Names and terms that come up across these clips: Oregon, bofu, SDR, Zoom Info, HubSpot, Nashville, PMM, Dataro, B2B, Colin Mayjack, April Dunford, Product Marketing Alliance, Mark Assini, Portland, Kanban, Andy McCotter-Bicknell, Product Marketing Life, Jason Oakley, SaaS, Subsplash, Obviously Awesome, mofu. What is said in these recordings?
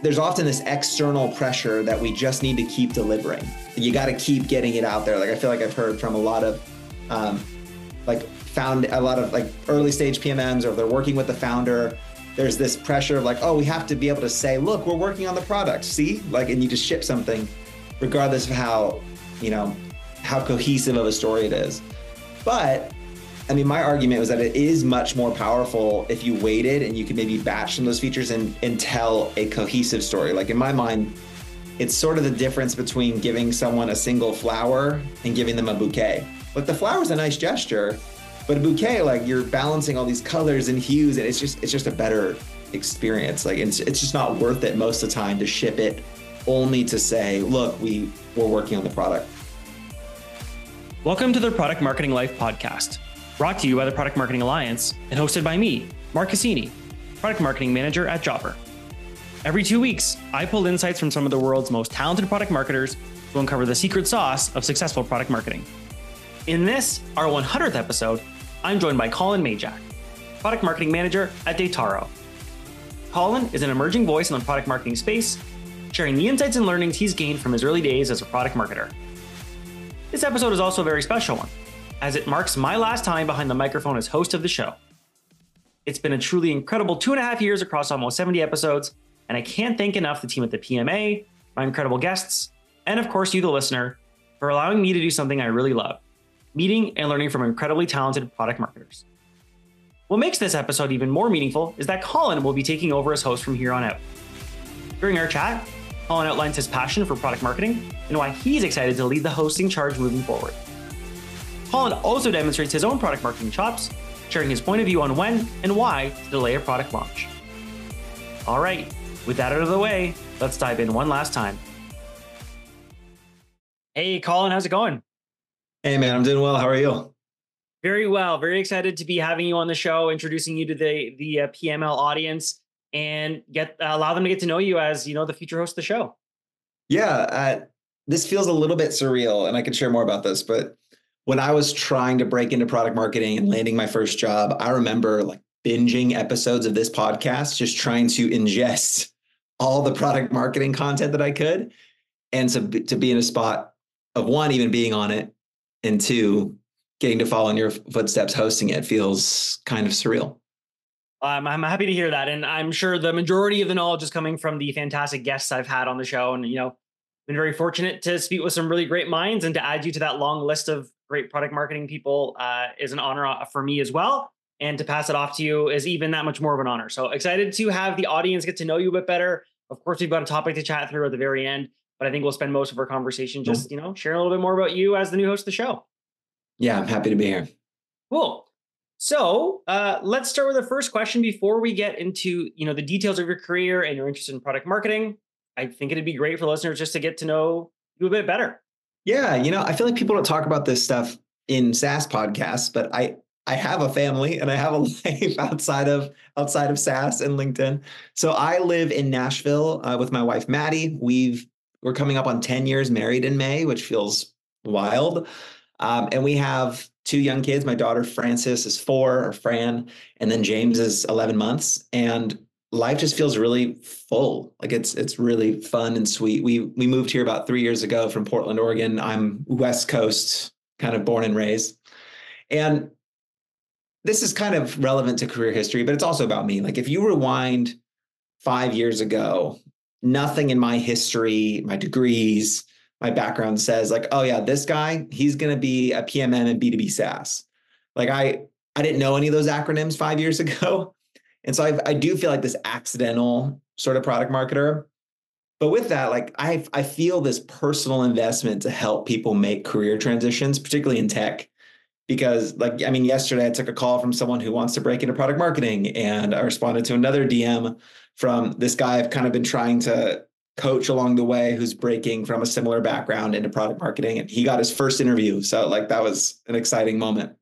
There's often this external pressure that we just need to keep delivering. You got to keep getting it out there. Like, I feel like I've heard from a lot of early stage PMMs, or if they're working with the founder, there's this pressure of like, oh, we have to be able to say, look, we're working on the product, see? Like, and you just ship something regardless of how cohesive of a story it is. But I mean, my argument was that it is much more powerful if you waited and you could maybe batch some of those features and tell a cohesive story. Like, in my mind, it's sort of the difference between giving someone a single flower and giving them a bouquet. Like, the flower's a nice gesture, but a bouquet, like, you're balancing all these colors and hues, and it's just a better experience. Like, it's just not worth it most of the time to ship it only to say, look, we're working on the product. Welcome to the Product Marketing Life podcast, brought to you by the Product Marketing Alliance and hosted by me, Mark Assini, Product Marketing Manager at Jobber. Every 2 weeks, I pull insights from some of the world's most talented product marketers to uncover the secret sauce of successful product marketing. In this, our 100th episode, I'm joined by Colin Mayjack, Product Marketing Manager at Dataro. Colin is an emerging voice in the product marketing space, sharing the insights and learnings he's gained from his early days as a product marketer. This episode is also a very special one, as it marks my last time behind the microphone as host of the show. It's been a truly incredible 2.5 years across almost 70 episodes, and I can't thank enough the team at the PMA, my incredible guests, and of course you, the listener, for allowing me to do something I really love, meeting and learning from incredibly talented product marketers. What makes this episode even more meaningful is that Colin will be taking over as host from here on out. During our chat, Colin outlines his passion for product marketing and why he's excited to lead the hosting charge moving forward. Colin also demonstrates his own product marketing chops, sharing his point of view on when and why to delay a product launch. All right, with that out of the way, let's dive in one last time. Hey, Colin, how's it going? Hey, man, I'm doing well. How are you? Very well. Very excited to be having you on the show, introducing you to the PML audience and allow them to get to know you as, the future host of the show. Yeah, this feels a little bit surreal, and I can share more about this, but when I was trying to break into product marketing and landing my first job, I remember like binging episodes of this podcast, just trying to ingest all the product marketing content that I could. And to be in a spot of one, even being on it, and two, getting to follow in your footsteps, hosting it, feels kind of surreal. I'm happy to hear that. And I'm sure the majority of the knowledge is coming from the fantastic guests I've had on the show. And, been very fortunate to speak with some really great minds, and to add you to that long list of great product marketing people is an honor for me as well. And to pass it off to you is even that much more of an honor. So excited to have the audience get to know you a bit better. Of course, we've got a topic to chat through at the very end, but I think we'll spend most of our conversation just, sharing a little bit more about you as the new host of the show. Yeah, I'm happy to be here. Cool. So let's start with the first question before we get into, the details of your career and your interest in product marketing. I think it'd be great for listeners just to get to know you a bit better. Yeah, I feel like people don't talk about this stuff in SaaS podcasts, but I have a family and I have a life outside of SaaS and LinkedIn. So I live in Nashville with my wife, Maddie. We're coming up on 10 years married in May, which feels wild. And we have 2 young kids. My daughter, Frances, is 4, or Fran, and then James is 11 months. And life just feels really full. Like it's really fun and sweet. We moved here about 3 years ago from Portland, Oregon. I'm West Coast, kind of born and raised. And this is kind of relevant to career history, but it's also about me. Like if you rewind 5 years ago, nothing in my history, my degrees, my background says like, oh yeah, this guy, he's going to be a PMM and B2B SaaS. Like I didn't know any of those acronyms 5 years ago. And so I do feel like this accidental sort of product marketer. But with that, like I feel this personal investment to help people make career transitions, particularly in tech, because yesterday I took a call from someone who wants to break into product marketing, and I responded to another DM from this guy I've kind of been trying to coach along the way who's breaking from a similar background into product marketing, and he got his first interview. So like that was an exciting moment.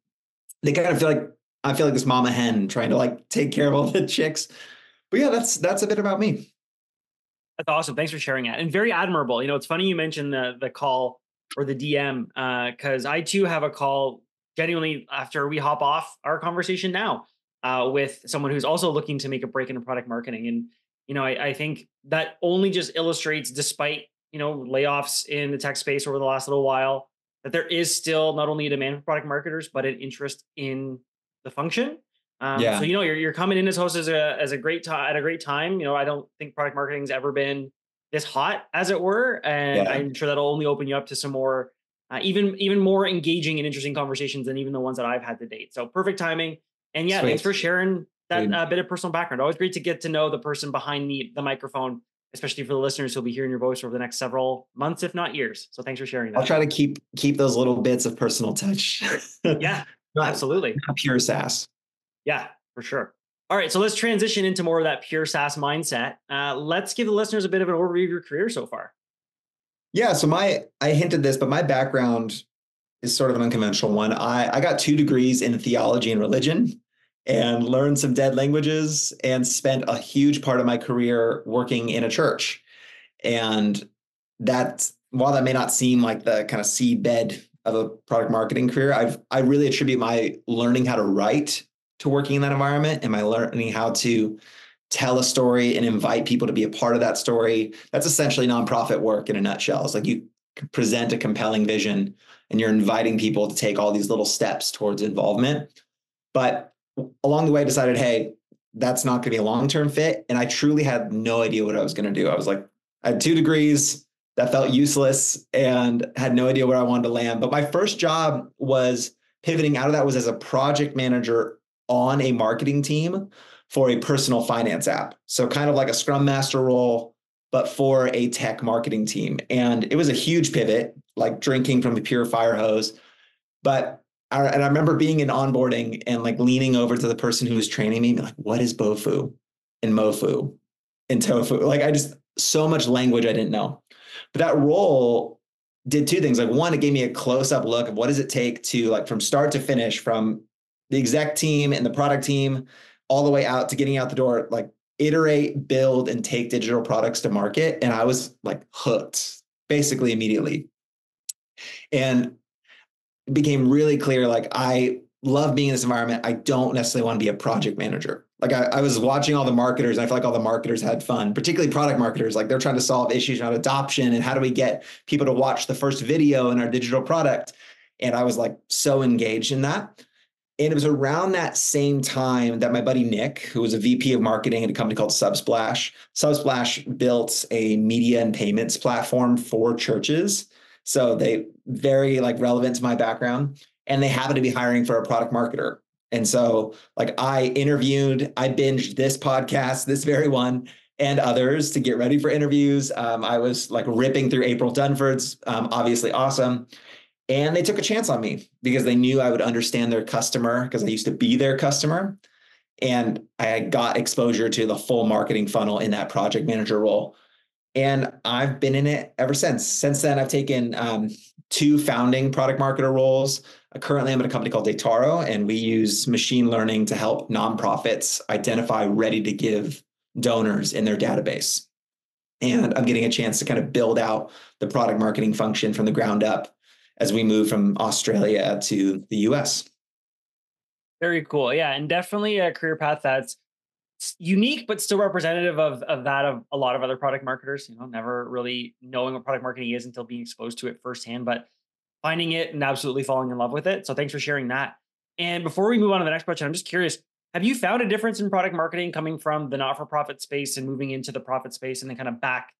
They kind of I feel like this mama hen trying to take care of all the chicks. But yeah, that's a bit about me. That's awesome. Thanks for sharing that. And very admirable. It's funny you mentioned the call or the DM, because I too have a call genuinely after we hop off our conversation now with someone who's also looking to make a break into product marketing. And you know, I think that only just illustrates, despite, you know, layoffs in the tech space over the last little while, that there is still not only a demand for product marketers, but an interest in the function. So, you know, you're coming in as host as a great time, at a great time. You know, I don't think product marketing's ever been this hot, as it were. And I'm sure that'll only open you up to some more, even more engaging and interesting conversations than even the ones that I've had to date. So perfect timing. And yeah, thanks for sharing that bit of personal background. Always great to get to know the person behind the microphone, especially for the listeners who'll be hearing your voice over the next several months, if not years. So thanks for sharing that. I'll try to keep those little bits of personal touch. Yeah, absolutely. Not pure SaaS. Yeah, for sure. All right, so let's transition into more of that pure SaaS mindset. Let's give the listeners a bit of an overview of your career so far. Yeah, so I hinted this, but my background is sort of an unconventional one. I got 2 degrees in theology and religion and learned some dead languages and spent a huge part of my career working in a church. And that, while that may not seem like the kind of seedbed of a product marketing career, I really attribute my learning how to write to working in that environment, and my learning how to tell a story and invite people to be a part of that story. That's essentially nonprofit work in a nutshell. It's like you present a compelling vision and you're inviting people to take all these little steps towards involvement. But along the way I decided, hey, that's not gonna be a long-term fit. And I truly had no idea what I was gonna do. I was like, I had 2 degrees that felt useless and had no idea where I wanted to land. But my first job was pivoting out of that was as a project manager on a marketing team for a personal finance app. So kind of like a scrum master role, but for a tech marketing team. And it was a huge pivot, like drinking from a pure fire hose. But I remember being in onboarding and like leaning over to the person who was training me, like, what is bofu and mofu and tofu? Like so much language I didn't know. But that role did two things. Like one, it gave me a close-up look of what does it take to like from start to finish, from the exec team and the product team all the way out to getting out the door, like iterate, build, and take digital products to market. And I was like hooked basically immediately. And it became really clear, like I love being in this environment. I don't necessarily want to be a project manager. Like I was watching all the marketers, and I feel like all the marketers had fun, particularly product marketers. Like they're trying to solve issues around adoption and how do we get people to watch the first video in our digital product. And I was like so engaged in that. And it was around that same time that my buddy Nick, who was a VP of marketing at a company called Subsplash, built a media and payments platform for churches. So they very like relevant to my background, and they happened to be hiring for a product marketer. And so like I binged this podcast, this very one, and others to get ready for interviews. I was like ripping through April Dunford's Obviously Awesome. And they took a chance on me because they knew I would understand their customer because I used to be their customer. And I got exposure to the full marketing funnel in that project manager role. And I've been in it ever since. Since then, I've taken 2 founding product marketer roles. Currently, I'm at a company called Dataro, and we use machine learning to help nonprofits identify ready-to-give donors in their database. And I'm getting a chance to kind of build out the product marketing function from the ground up as we move from Australia to the US. Very cool. Yeah. And definitely a career path that's unique, but still representative of that of a lot of other product marketers, you know, never really knowing what product marketing is until being exposed to it firsthand, but finding it and absolutely falling in love with it. So thanks for sharing that. And before we move on to the next question, I'm just curious, have you found a difference in product marketing coming from the not-for-profit space and moving into the profit space and then kind of back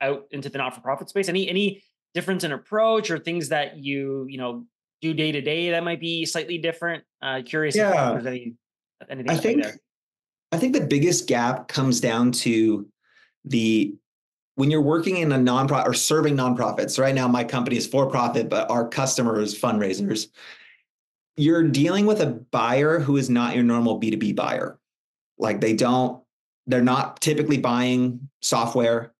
out into the not-for-profit space? Any difference in approach or things that you do day to day that might be slightly different? Curious if there's anything there. I think the biggest gap comes down to when you're working in a nonprofit or serving nonprofits. Right now, my company is for profit, but our customer is fundraisers. You're dealing with a buyer who is not your normal B2B buyer. Like they're not typically buying software.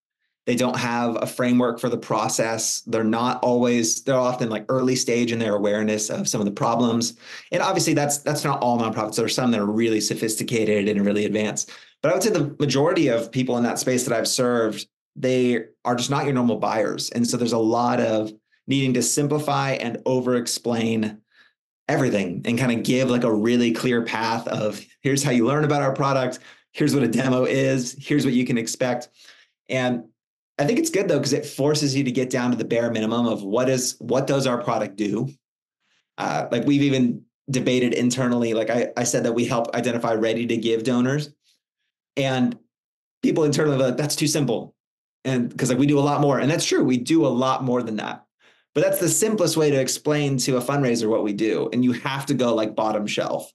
They don't have a framework for the process. They're often like early stage in their awareness of some of the problems. And obviously that's not all nonprofits. There are some that are really sophisticated and really advanced. But I would say the majority of people in that space that I've served, they are just not your normal buyers. And so there's a lot of needing to simplify and over-explain everything and kind of give like a really clear path of here's how you learn about our product. here's what a demo is, here's what you can expect. And I think it's good though, because it forces you to get down to the bare minimum of what does our product do? Like we've even debated internally, like I said that we help identify ready to give donors, and people internally are like, that's too simple. And because like we do a lot more, and that's true. We do a lot more than that, but that's the simplest way to explain to a fundraiser what we do. And you have to go like bottom shelf.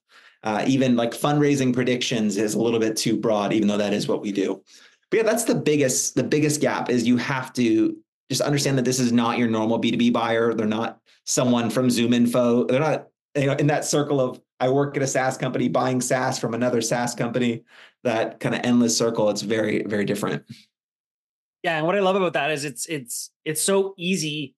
Even like fundraising predictions is a little bit too broad, even though that is what we do. But yeah, that's the biggest gap is you have to just understand that this is not your normal B2B buyer. They're not someone from Zoom Info. They're not, you know, in that circle of I work at a SaaS company buying SaaS from another SaaS company, that kind of endless circle. It's very, very different. Yeah. And what I love about that is it's so easy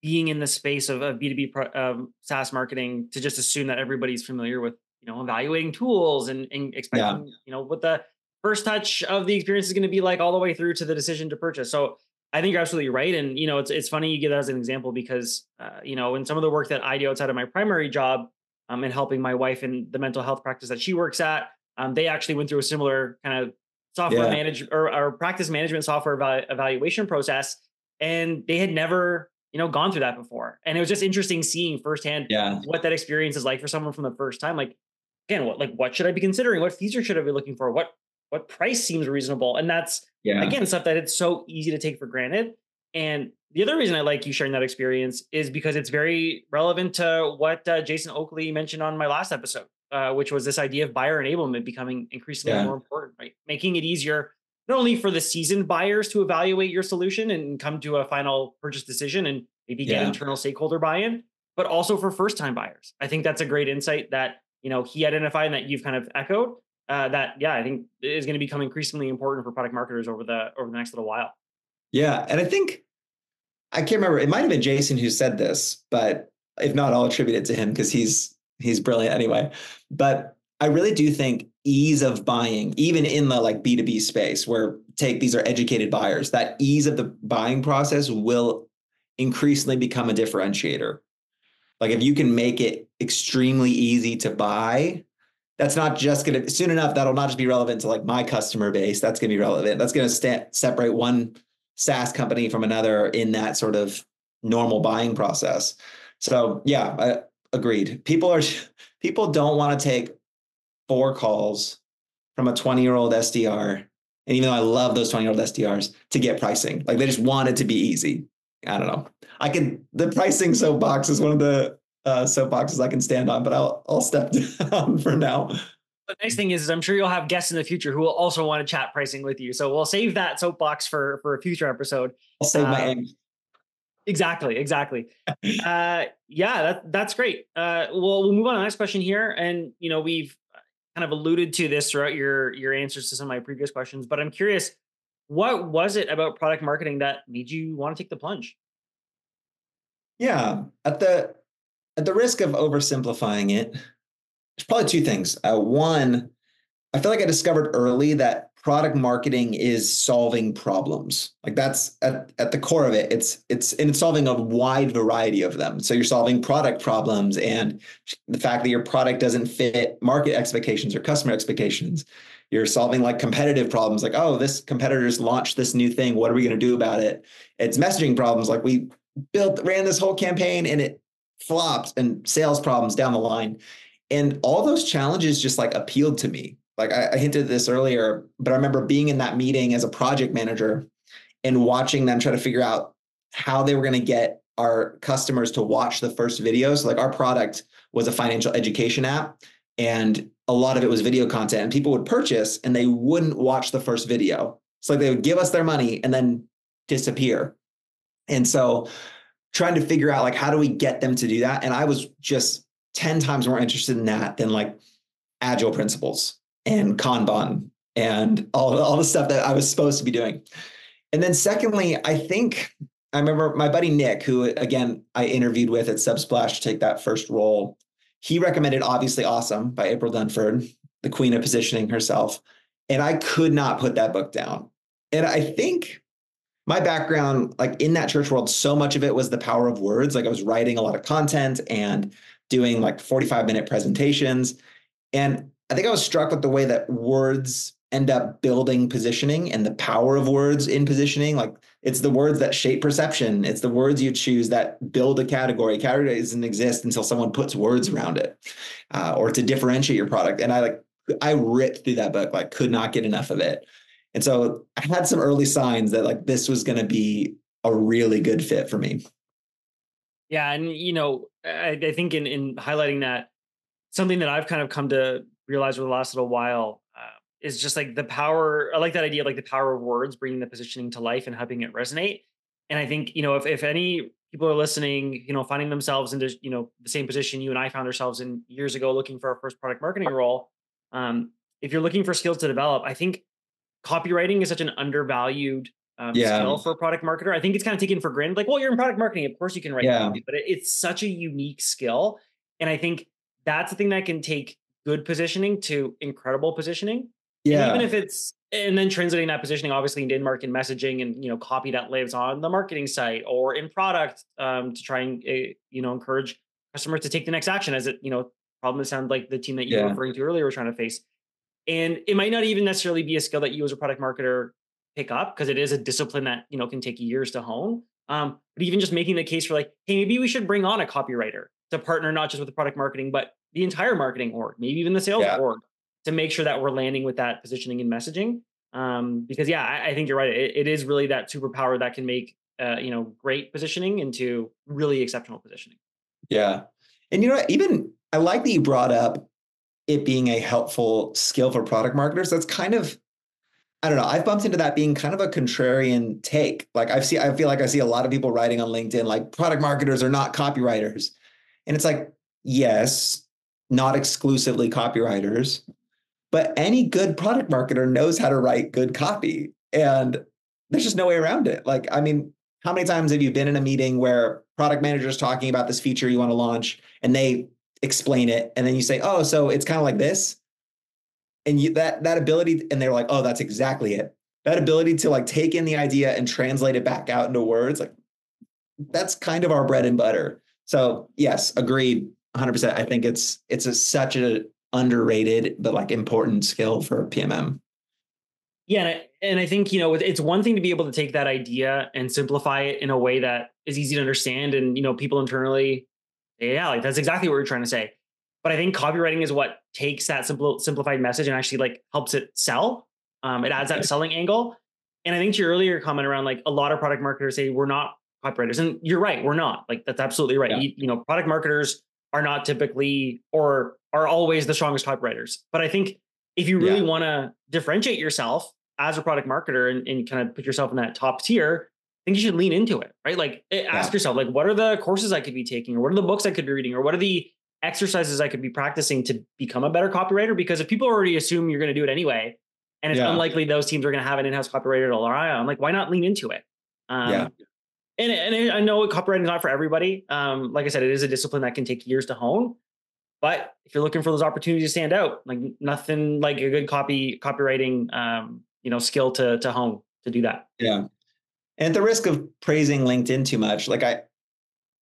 being in the space of B2B SaaS marketing to just assume that everybody's familiar with, you know, evaluating tools and expecting, yeah, you know, what the first touch of the experience is going to be like all the way through to the decision to purchase. So I think you're absolutely right. And, you know, it's funny you give that as an example because, you know, in some of the work that I do outside of my primary job and helping my wife in the mental health practice that she works at, they actually went through a similar kind of software management or practice management software evaluation process. And they had never, you know, gone through that before. And it was just interesting seeing firsthand what that experience is like for someone from the first time. Like, again, what should I be considering? What feature should I be looking for? What price seems reasonable? And that's, again, stuff that it's so easy to take for granted. And the other reason I like you sharing that experience is because it's very relevant to what Jason Oakley mentioned on my last episode, which was this idea of buyer enablement becoming increasingly more important, right? Making it easier, not only for the seasoned buyers to evaluate your solution and come to a final purchase decision and maybe get internal stakeholder buy-in, but also for first-time buyers. I think that's a great insight that, you know, he identified and that you've kind of echoed. I think is going to become increasingly important for product marketers over the next little while. Yeah. And I think, I can't remember, it might've been Jason who said this, but if not, I'll attribute it to him because he's brilliant anyway. But I really do think ease of buying, even in the like B2B space where these are educated buyers, that ease of the buying process will increasingly become a differentiator. Like if you can make it extremely easy to buy, that's not just going to, soon enough, that'll not just be relevant to like my customer base. That's going to be relevant. That's going to separate one SaaS company from another in that sort of normal buying process. So yeah, I agreed. People don't want to take 4 calls from a 20-year-old SDR. And even though I love those 20-year-old SDRs to get pricing, like they just want it to be easy. I don't know. The pricing soapbox is one of the soapboxes I can stand on, but I'll step down for now. The nice thing is I'm sure you'll have guests in the future who will also want to chat pricing with you. So we'll save that soapbox for a future episode. I'll save my egg. Exactly. That's great. Well, we'll move on to the next question here. And, you know, we've kind of alluded to this throughout your answers to some of my previous questions, but I'm curious, what was it about product marketing that made you want to take the plunge? Yeah. At the risk of oversimplifying it, there's probably 2 things. One, I feel like I discovered early that product marketing is solving problems. Like that's at the core of it. It's solving a wide variety of them. So you're solving product problems and the fact that your product doesn't fit market expectations or customer expectations. You're solving like competitive problems like, oh, this competitor's launched this new thing. What are we going to do about it? It's messaging problems like we ran this whole campaign and it flops, and sales problems down the line. And all those challenges just like appealed to me. Like I hinted this earlier, but I remember being in that meeting as a project manager and watching them try to figure out how they were going to get our customers to watch the first videos. So like our product was a financial education app and a lot of it was video content, and people would purchase and they wouldn't watch the first video. So like they would give us their money and then disappear. And so trying to figure out like, how do we get them to do that? And I was just 10 times more interested in that than like agile principles and Kanban and all the stuff that I was supposed to be doing. And then secondly, I think I remember my buddy Nick, who again, I interviewed with at Subsplash to take that first role. He recommended Obviously Awesome by April Dunford, the queen of positioning herself. And I could not put that book down. And I think my background, like in that church world, so much of it was the power of words. Like I was writing a lot of content and doing like 45-minute presentations. And I think I was struck with the way that words end up building positioning and the power of words in positioning. Like, it's the words that shape perception. It's the words you choose that build a category. Category doesn't exist until someone puts words around it, or to differentiate your product. And I ripped through that book, like could not get enough of it. And so I had some early signs that like this was going to be a really good fit for me. Yeah. And, you know, I think in highlighting that, something that I've kind of come to realize over the last little while is just like the power. I like that idea of like the power of words, bringing the positioning to life and helping it resonate. And I think, you know, if any people are listening, you know, finding themselves into, you know, the same position you and I found ourselves in years ago, looking for our first product marketing role. If you're looking for skills to develop, I think copywriting is such an undervalued skill for a product marketer. I think it's kind of taken for granted. Like, well, you're in product marketing, of course you can write, copy, but it's such a unique skill. And I think that's the thing that can take good positioning to incredible positioning. Yeah. And even if it's, and then translating that positioning, obviously in market messaging and, you know, copy that lives on the marketing site or in product to try and, you know, encourage customers to take the next action as it, you know, problem sounds like the team that you were referring to earlier were trying to face. And it might not even necessarily be a skill that you as a product marketer pick up because it is a discipline that, you know, can take years to hone. But even just making the case for like, hey, maybe we should bring on a copywriter to partner, not just with the product marketing, but the entire marketing org, maybe even the sales org, to make sure that we're landing with that positioning and messaging. Because I think you're right. It is really that superpower that can make, you know, great positioning into really exceptional positioning. Yeah. And you know, even I like that you brought up it being a helpful skill for product marketers. That's kind of, I don't know, I've bumped into that being kind of a contrarian take. Like I feel like I see a lot of people writing on LinkedIn, like product marketers are not copywriters. And it's like, yes, not exclusively copywriters, but any good product marketer knows how to write good copy. And there's just no way around it. Like, I mean, how many times have you been in a meeting where product manager's talking about this feature you want to launch and they explain it, and then you say, oh, so it's kind of like this. And you, that ability, and they're like, oh, that's exactly it. That ability to like take in the idea and translate it back out into words, like that's kind of our bread and butter. So yes, agreed, 100%. I think it's such a underrated, but like important skill for PMM. Yeah. And I think, you know, it's one thing to be able to take that idea and simplify it in a way that is easy to understand. And, you know, people internally, like that's exactly what we're trying to say. But I think copywriting is what takes that simplified message and actually like helps it sell. It adds that selling angle. And I think to your earlier comment around like a lot of product marketers say we're not copywriters, and you're right, we're not. Like that's absolutely right. Yeah. You know, product marketers are not typically or are always the strongest copywriters. But I think if you really want to differentiate yourself as a product marketer and kind of put yourself in that top tier, I think you should lean into it, right? Like ask yourself, like, what are the courses I could be taking, or what are the books I could be reading, or what are the exercises I could be practicing to become a better copywriter? Because if people already assume you're going to do it anyway, and it's unlikely those teams are going to have an in-house copywriter to rely on, like, why not lean into it? And I know copywriting is not for everybody. Like I said, it is a discipline that can take years to hone. But if you're looking for those opportunities to stand out, like nothing like a good copywriting, you know, skill to hone to do that. Yeah. And at the risk of praising LinkedIn too much, like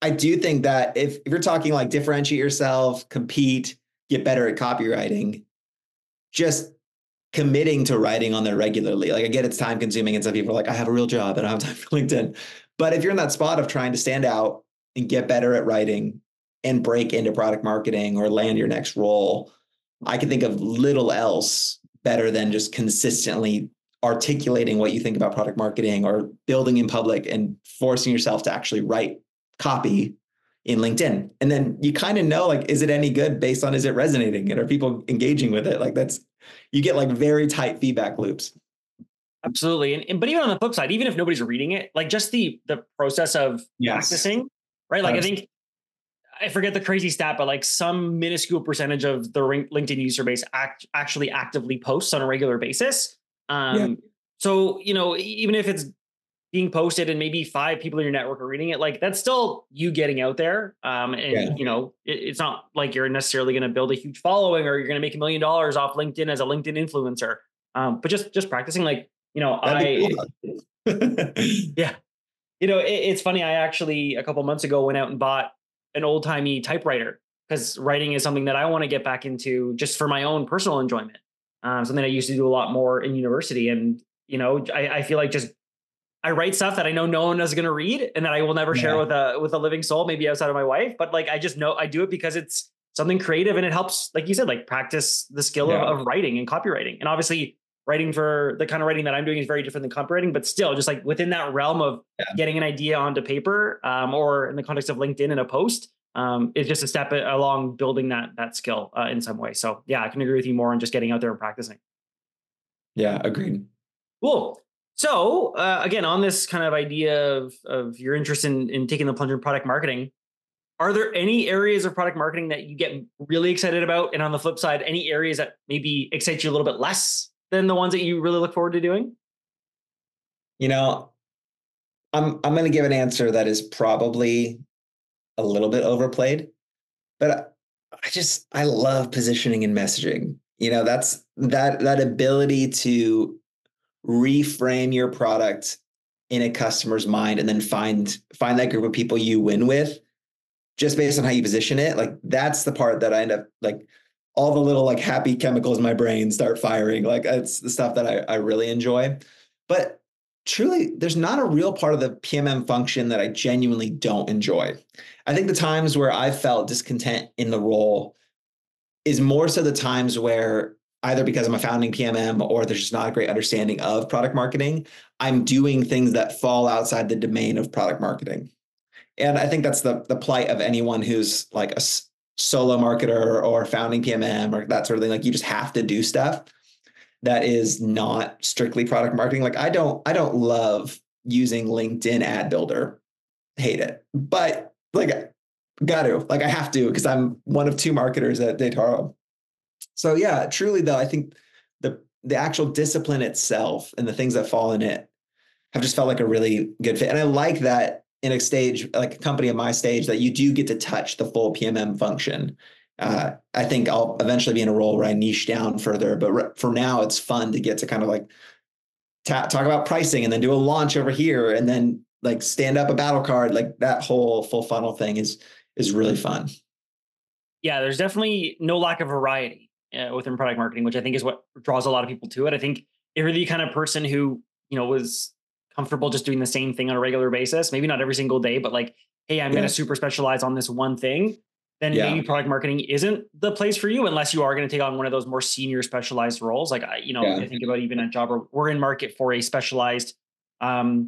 I do think that if you're talking like differentiate yourself, compete, get better at copywriting, just committing to writing on there regularly. Like I get it's time consuming and some people are like, I have a real job and I don't have time for LinkedIn. But if you're in that spot of trying to stand out and get better at writing and break into product marketing or land your next role, I can think of little else better than just consistently articulating what you think about product marketing or building in public and forcing yourself to actually write copy in LinkedIn. And then you kind of know, like, is it any good based on, is it resonating and are people engaging with it? Like that's, you get like very tight feedback loops. Absolutely. But even on the flip side, even if nobody's reading it, like just the process of practicing, right? Like I think, I forget the crazy stat, but like some minuscule percentage of the LinkedIn user base actually actively posts on a regular basis. So, you know, even if it's being posted and maybe 5 people in your network are reading it, like that's still you getting out there. You know, it's not like you're necessarily going to build a huge following or you're going to make $1 million off LinkedIn as a LinkedIn influencer. But just practicing, like, you know, you know, it's funny. I actually, a couple months ago, went out and bought an old timey typewriter because writing is something that I want to get back into just for my own personal enjoyment. Something I used to do a lot more in university. And, you know, I feel like just, I write stuff that I know no one is going to read and that I will never share with a living soul, maybe outside of my wife. But like, I just know I do it because it's something creative and it helps, like you said, like practice the skill of writing and copywriting. And obviously writing for the kind of writing that I'm doing is very different than copywriting, but still just like within that realm of getting an idea onto paper, or in the context of LinkedIn in a post, is just a step along building that skill in some way. So yeah, I can agree with you more on just getting out there and practicing. Yeah, agreed. Cool. So again, on this kind of idea of your interest in taking the plunge in product marketing, are there any areas of product marketing that you get really excited about? And on the flip side, any areas that maybe excite you a little bit less than the ones that you really look forward to doing? You know, I'm going to give an answer that is probably a little bit overplayed, but I love positioning and messaging. You know, that's that ability to reframe your product in a customer's mind and then find that group of people you win with just based on how you position it. Like that's the part that I end up like all the little like happy chemicals in my brain start firing. Like it's the stuff that I really enjoy, but truly there's not a real part of the PMM function that I genuinely don't enjoy. I think the times where I felt discontent in the role is more so the times where either because I'm a founding PMM or there's just not a great understanding of product marketing, I'm doing things that fall outside the domain of product marketing. And I think that's the plight of anyone who's like a solo marketer or founding PMM or that sort of thing. Like you just have to do stuff that is not strictly product marketing. Like I don't love using LinkedIn ad builder, hate it, but like got to, like I have to, because I'm one of two marketers at Dataro. So yeah, truly though, I think the actual discipline itself and the things that fall in it have just felt like a really good fit. And I like that in a stage, like a company of my stage, that you do get to touch the full PMM function. I think I'll eventually be in a role where I niche down further, but for now it's fun to get to kind of like talk about pricing and then do a launch over here and then like stand up a battle card. Like that whole full funnel thing is really fun. Yeah, there's definitely no lack of variety within product marketing, which I think is what draws a lot of people to it. I think if you're the kind of person who, you know, was comfortable just doing the same thing on a regular basis, maybe not every single day, but like, hey, I'm going to super specialize on this one thing, then maybe product marketing isn't the place for you unless you are going to take on one of those more senior specialized roles. Like, I think about even at Jobber, we're in market for a specialized, a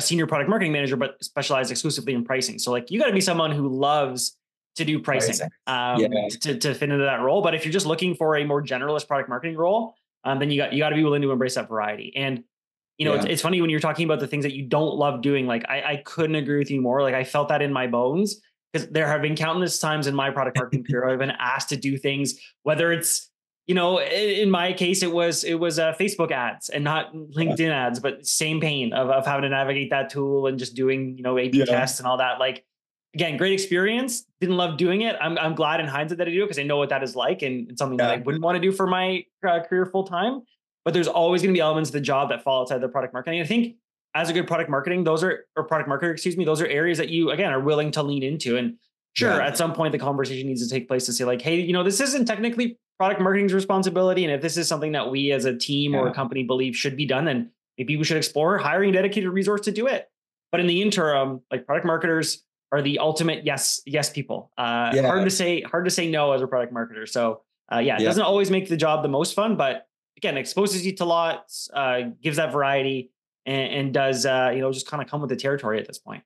senior product marketing manager, but specialized exclusively in pricing. So like, you got to be someone who loves to do pricing, to fit into that role. But if you're just looking for a more generalist product marketing role, then you got to be willing to embrace that variety. And, you know, it's funny when you're talking about the things that you don't love doing, like I couldn't agree with you more. Like I felt that in my bones because there have been countless times in my product marketing career, I've been asked to do things, whether it's, you know, in my case, it was Facebook ads and not LinkedIn ads, but same pain of having to navigate that tool and just doing, you know, A/B tests and all that. Like, again, great experience. Didn't love doing it. I'm glad in hindsight that I do it because I know what that is like, and it's something that I wouldn't want to do for my career full time. But there's always going to be elements of the job that fall outside the product marketing. And I think as a good product marketer, those are areas that you, again, are willing to lean into. And sure, at some point, the conversation needs to take place to say like, hey, you know, this isn't technically product marketing's responsibility. And if this is something that we as a team or a company believe should be done, then maybe we should explore hiring a dedicated resource to do it. But in the interim, like product marketers are the ultimate yes people. Hard to say no as a product marketer. So it doesn't always make the job the most fun, but again, exposes you to lots, gives that variety, and does just kind of come with the territory at this point.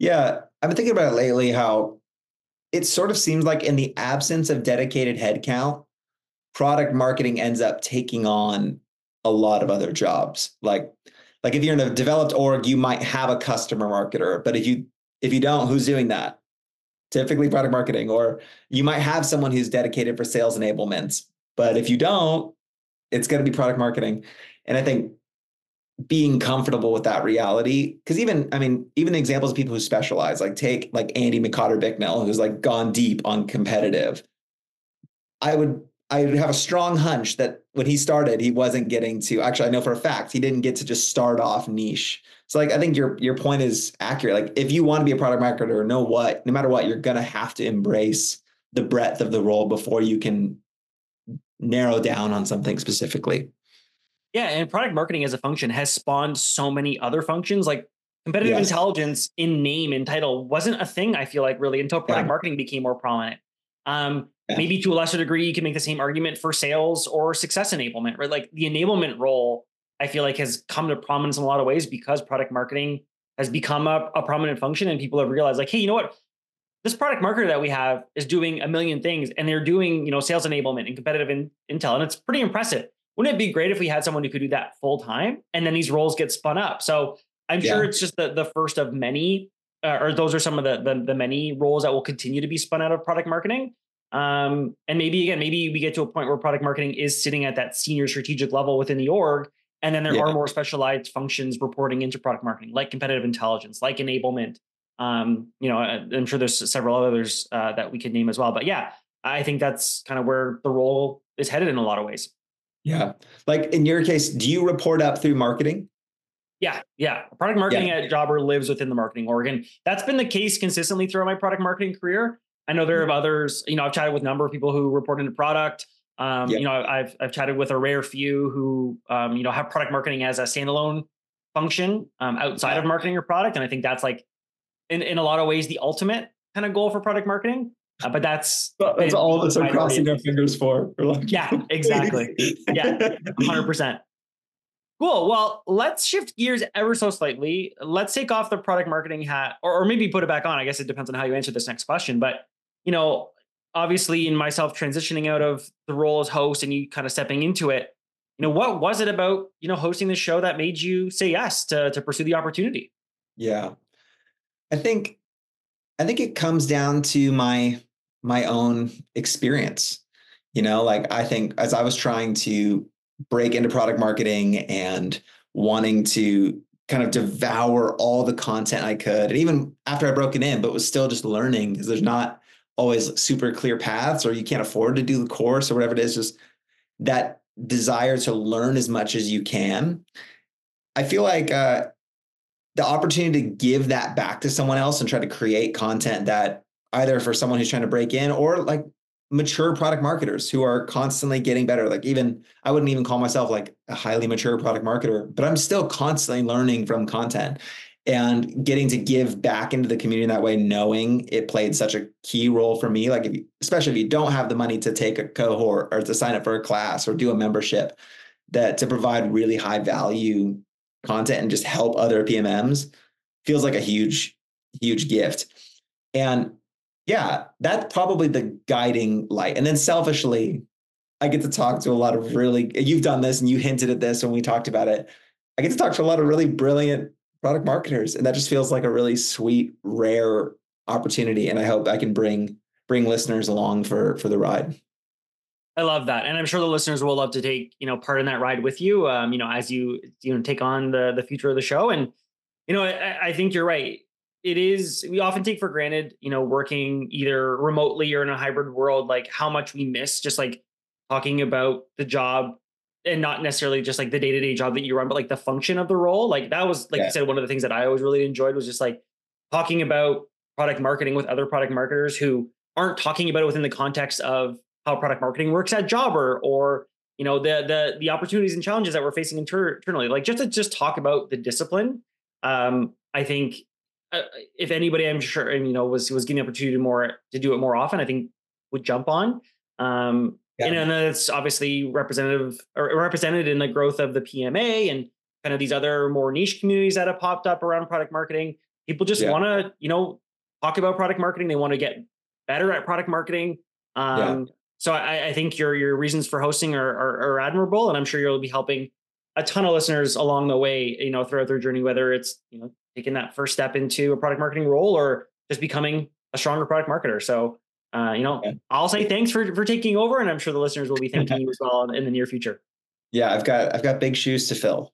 Yeah, I've been thinking about it lately how it sort of seems like in the absence of dedicated headcount, product marketing ends up taking on a lot of other jobs. Like if you're in a developed org, you might have a customer marketer, but if you don't, who's doing that? Typically product marketing, or you might have someone who's dedicated for sales enablements, but if you don't, it's going to be product marketing. And I think being comfortable with that reality, because even the examples of people who specialize, like take like Andy McCotter-Bicknell, who's like gone deep on competitive. I would have a strong hunch that when he started, he wasn't getting to, actually, I know for a fact, he didn't get to just start off niche. So like, I think your point is accurate. Like if you want to be a product marketer, no matter what, you're going to have to embrace the breadth of the role before you can narrow down on something specifically. Yeah. And product marketing as a function has spawned so many other functions. Like competitive intelligence in name and title wasn't a thing, I feel like, really, until product marketing became more prominent. Maybe to a lesser degree, you can make the same argument for sales or success enablement, right? Like the enablement role, I feel like, has come to prominence in a lot of ways because product marketing has become a prominent function, and people have realized, like, hey, you know what? This product marketer that we have is doing a million things, and they're doing, you know, sales enablement and competitive intel, and it's pretty impressive. Wouldn't it be great if we had someone who could do that full time? And then these roles get spun up. So I'm sure it's just the first of many, or those are some of the many roles that will continue to be spun out of product marketing. And maybe we get to a point where product marketing is sitting at that senior strategic level within the org. And then there are more specialized functions reporting into product marketing, like competitive intelligence, like enablement. You know, I'm sure there's several others that we could name as well. But yeah, I think that's kind of where the role is headed in a lot of ways. Yeah. Like in your case, do you report up through marketing? Yeah. Product marketing at Jobber lives within the marketing org. And that's been the case consistently throughout my product marketing career. I know there are others, you know, I've chatted with a number of people who report into product. You know, I've chatted with a rare few who, you know, have product marketing as a standalone function outside of marketing or product. And I think that's like, in a lot of ways, the ultimate kind of goal for product marketing. But that's all that's I'm crossing our fingers for. Like, yeah, exactly. Yeah, 100%. Cool. Well, let's shift gears ever so slightly. Let's take off the product marketing hat, or maybe put it back on. I guess it depends on how you answer this next question. But, you know, obviously in myself transitioning out of the role as host and you kind of stepping into it, you know, what was it about, you know, hosting this show that made you say yes to pursue the opportunity? Yeah, I think it comes down to my own experience. You know, like I think as I was trying to break into product marketing and wanting to kind of devour all the content I could, and even after I broke it in, but was still just learning because there's not always super clear paths, or you can't afford to do the course or whatever it is, just that desire to learn as much as you can. I feel like the opportunity to give that back to someone else and try to create content that either for someone who's trying to break in, or like mature product marketers who are constantly getting better. Like even, I wouldn't even call myself like a highly mature product marketer, but I'm still constantly learning from content and getting to give back into the community in that way, knowing it played such a key role for me. Like especially if you don't have the money to take a cohort or to sign up for a class or do a membership, that to provide really high value content and just help other PMMs feels like a huge, huge gift. And yeah, that's probably the guiding light. And then selfishly, I get to talk to a lot of really, you've done this and you hinted at this when we talked about it. I get to talk to a lot of really brilliant product marketers. And that just feels like a really sweet, rare opportunity. And I hope I can bring listeners along for the ride. I love that. And I'm sure the listeners will love to take, you know, part in that ride with you, you know, as you take on the future of the show. And, you know, I think you're right. It is, we often take for granted, you know, working either remotely or in a hybrid world, like how much we miss just like talking about the job, and not necessarily just like the day-to-day job that you run, but like the function of the role. Like that was, like you said, one of the things that I always really enjoyed was just like talking about product marketing with other product marketers who aren't talking about it within the context of how product marketing works at Jobber, or, you know, the opportunities and challenges that we're facing internally, like just to talk about the discipline. I think if anybody, I'm sure, and you know, was getting the opportunity to do it more often, I think would jump on. And that's obviously represented in the growth of the PMA and kind of these other more niche communities that have popped up around product marketing. People just want to, you know, talk about product marketing. They want to get better at product marketing. So I think your reasons for hosting are admirable, and I'm sure you'll be helping a ton of listeners along the way, you know, throughout their journey, whether it's, you know, taking that first step into a product marketing role or just becoming a stronger product marketer. So, you know, I'll say thanks for taking over, and I'm sure the listeners will be thanking you as well in the near future. Yeah. I've got big shoes to fill.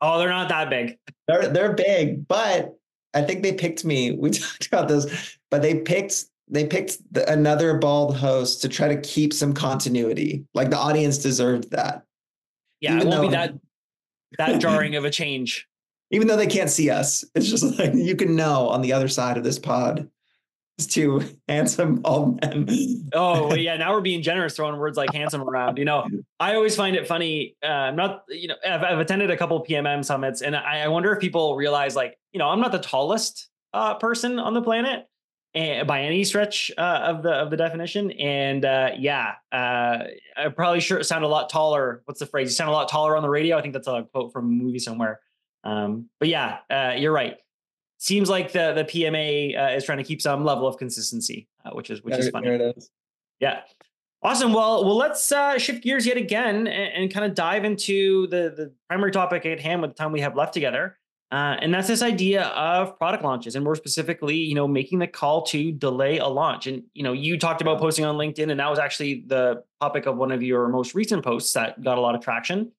Oh, they're not that big. They're big, but I think they picked me. We talked about this, but they picked another bald host to try to keep some continuity. Like the audience deserved that. Yeah. Even it won't be that jarring of a change. Even though they can't see us, it's just like, you can know on the other side of this pod, to handsome bald men. Oh, well, yeah. Now we're being generous, throwing words like handsome around. You know, I always find it funny. I'm not, you know, I've attended a couple of PMM summits, and I wonder if people realize, like, you know, I'm not the tallest person on the planet by any stretch of the definition. And I probably sound a lot taller. What's the phrase? You sound a lot taller on the radio. I think that's a quote from a movie somewhere. But you're right. Seems like the PMA is trying to keep some level of consistency, which is funny. There it is. Yeah. Awesome. Well, let's shift gears yet again and kind of dive into the primary topic at hand with the time we have left together. And that's this idea of product launches, and more specifically, you know, making the call to delay a launch. And, you know, you talked about posting on LinkedIn, and that was actually the topic of one of your most recent posts that got a lot of traction.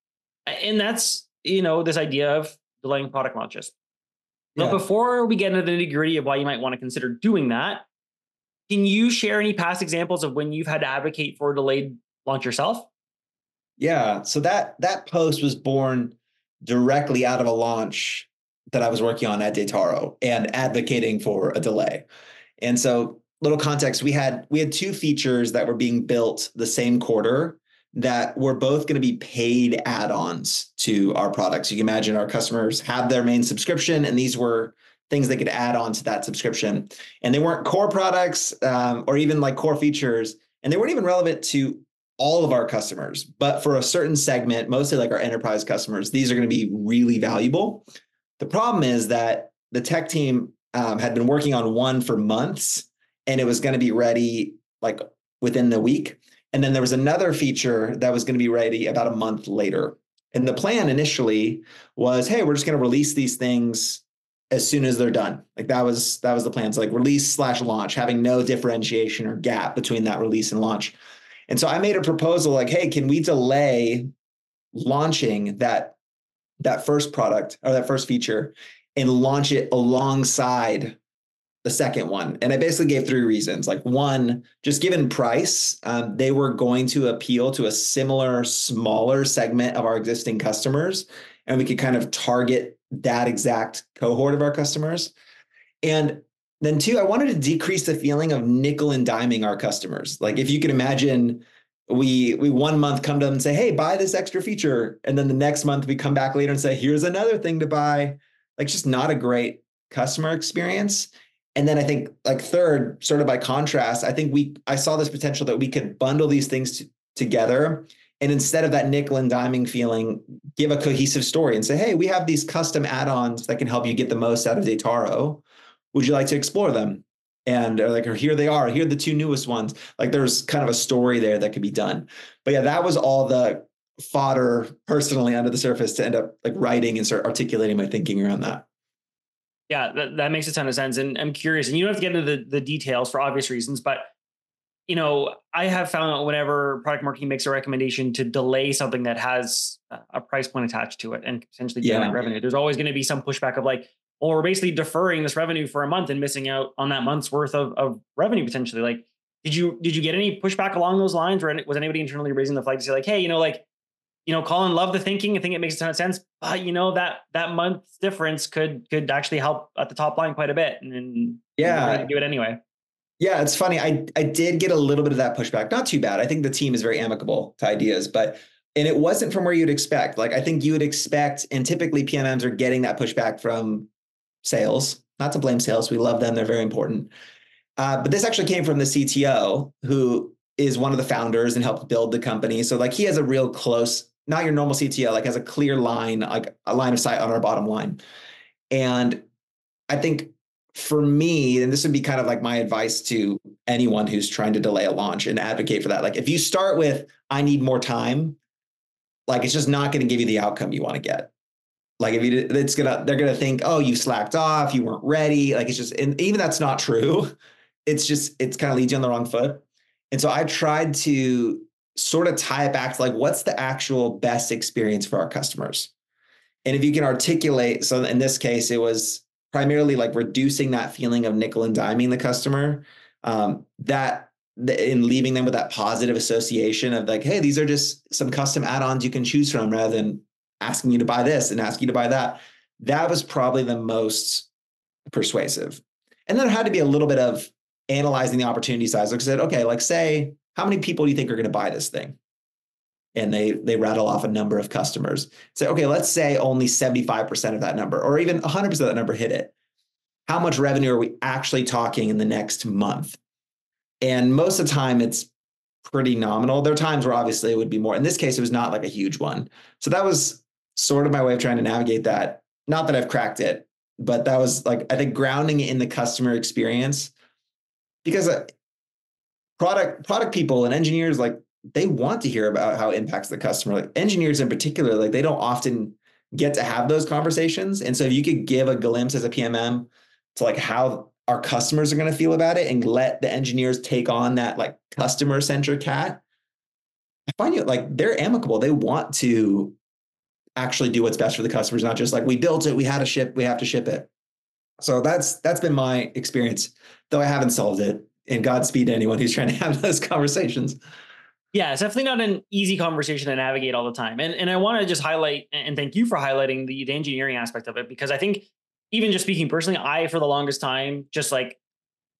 And that's, you know, this idea of delaying product launches. But before we get into the nitty-gritty of why you might want to consider doing that, can you share any past examples of when you've had to advocate for a delayed launch yourself? Yeah. So that post was born directly out of a launch that I was working on at Dataro and advocating for a delay. And so, little context, we had two features that were being built the same quarter that were both going to be paid add-ons to our products. You can imagine our customers have their main subscription, and these were things they could add on to that subscription. And they weren't core products or even like core features, and they weren't even relevant to all of our customers. But for a certain segment, mostly like our enterprise customers, these are going to be really valuable. The problem is that the tech team had been working on one for months, and it was going to be ready like within the week. And then there was another feature that was going to be ready about a month later. And the plan initially was, hey, we're just going to release these things as soon as they're done. Like that was the plan. So like release/launch, having no differentiation or gap between that release and launch. And so I made a proposal like, hey, can we delay launching that first product or that first feature and launch it alongside the second one? And I basically gave three reasons. Like one, just given price, they were going to appeal to a similar, smaller segment of our existing customers, and we could kind of target that exact cohort of our customers. And then two, I wanted to decrease the feeling of nickel and diming our customers. Like if you could imagine, we 1 month come to them and say, hey, buy this extra feature. And then the next month we come back later and say, here's another thing to buy. Like just not a great customer experience. And then I think like third, sort of by contrast, I think I saw this potential that we could bundle these things together. And instead of that nickel and diming feeling, give a cohesive story and say, hey, we have these custom add-ons that can help you get the most out of Dataro. Would you like to explore them? And here they are. Here are the two newest ones. Like there's kind of a story there that could be done. But yeah, that was all the fodder personally under the surface to end up like writing and start articulating my thinking around that. Yeah, that makes a ton of sense. And I'm curious, and you don't have to get into the details for obvious reasons, but, you know, I have found that whenever product marketing makes a recommendation to delay something that has a price point attached to it and potentially generate revenue, there's always going to be some pushback of like, well, we're basically deferring this revenue for a month and missing out on that month's worth of revenue potentially. Like, did you get any pushback along those lines, or was anybody internally raising the flag to say like, hey, you know, like, you know, Colin, love the thinking. I think it makes a ton of sense, but you know, that month's difference could actually help at the top line quite a bit. And then do it anyway. Yeah. It's funny. I did get a little bit of that pushback. Not too bad. I think the team is very amicable to ideas, and it wasn't from where you'd expect. Like, I think you would expect, and typically PMMs are getting that pushback from sales, not to blame sales. We love them. They're very important. But this actually came from the CTO, who is one of the founders and helped build the company. So like he has a real close, not your normal CTO, like has a clear line, like a line of sight on our bottom line. And I think for me, and this would be kind of like my advice to anyone who's trying to delay a launch and advocate for that. Like if you start with, I need more time, like it's just not going to give you the outcome you want to get. Like if you, they're going to think, oh, you slacked off, you weren't ready. Like it's just, and even that's not true. It's just, it's kind of leads you on the wrong foot. And so I tried to sort of tie it back to like, what's the actual best experience for our customers? And if you can articulate, so in this case, it was primarily like reducing that feeling of nickel and diming the customer, in leaving them with that positive association of like, hey, these are just some custom add-ons you can choose from, rather than asking you to buy this and asking you to buy that. That was probably the most persuasive. And then it had to be a little bit of analyzing the opportunity size, like I said, okay, like say, how many people do you think are going to buy this thing? And they rattle off a number of customers. Say, okay, let's say only 75% of that number, or even 100% of that number hit it. How much revenue are we actually talking in the next month? And most of the time it's pretty nominal. There are times where obviously it would be more. In this case, it was not like a huge one. So that was sort of my way of trying to navigate that. Not that I've cracked it, but that was like, I think, grounding in the customer experience, because product people and engineers, like, they want to hear about how it impacts the customer. Like engineers in particular, like they don't often get to have those conversations. And so if you could give a glimpse as a PMM to like how our customers are going to feel about it and let the engineers take on that like customer centric hat, I find you like they're amicable. They want to actually do what's best for the customers, not just like we built it, we had to ship, we have to ship it. So that's been my experience, though I haven't solved it. And Godspeed to anyone who's trying to have those conversations. Yeah, it's definitely not an easy conversation to navigate all the time. And I want to just highlight, and thank you for highlighting the engineering aspect of it, because I think even just speaking personally, I, for the longest time, just like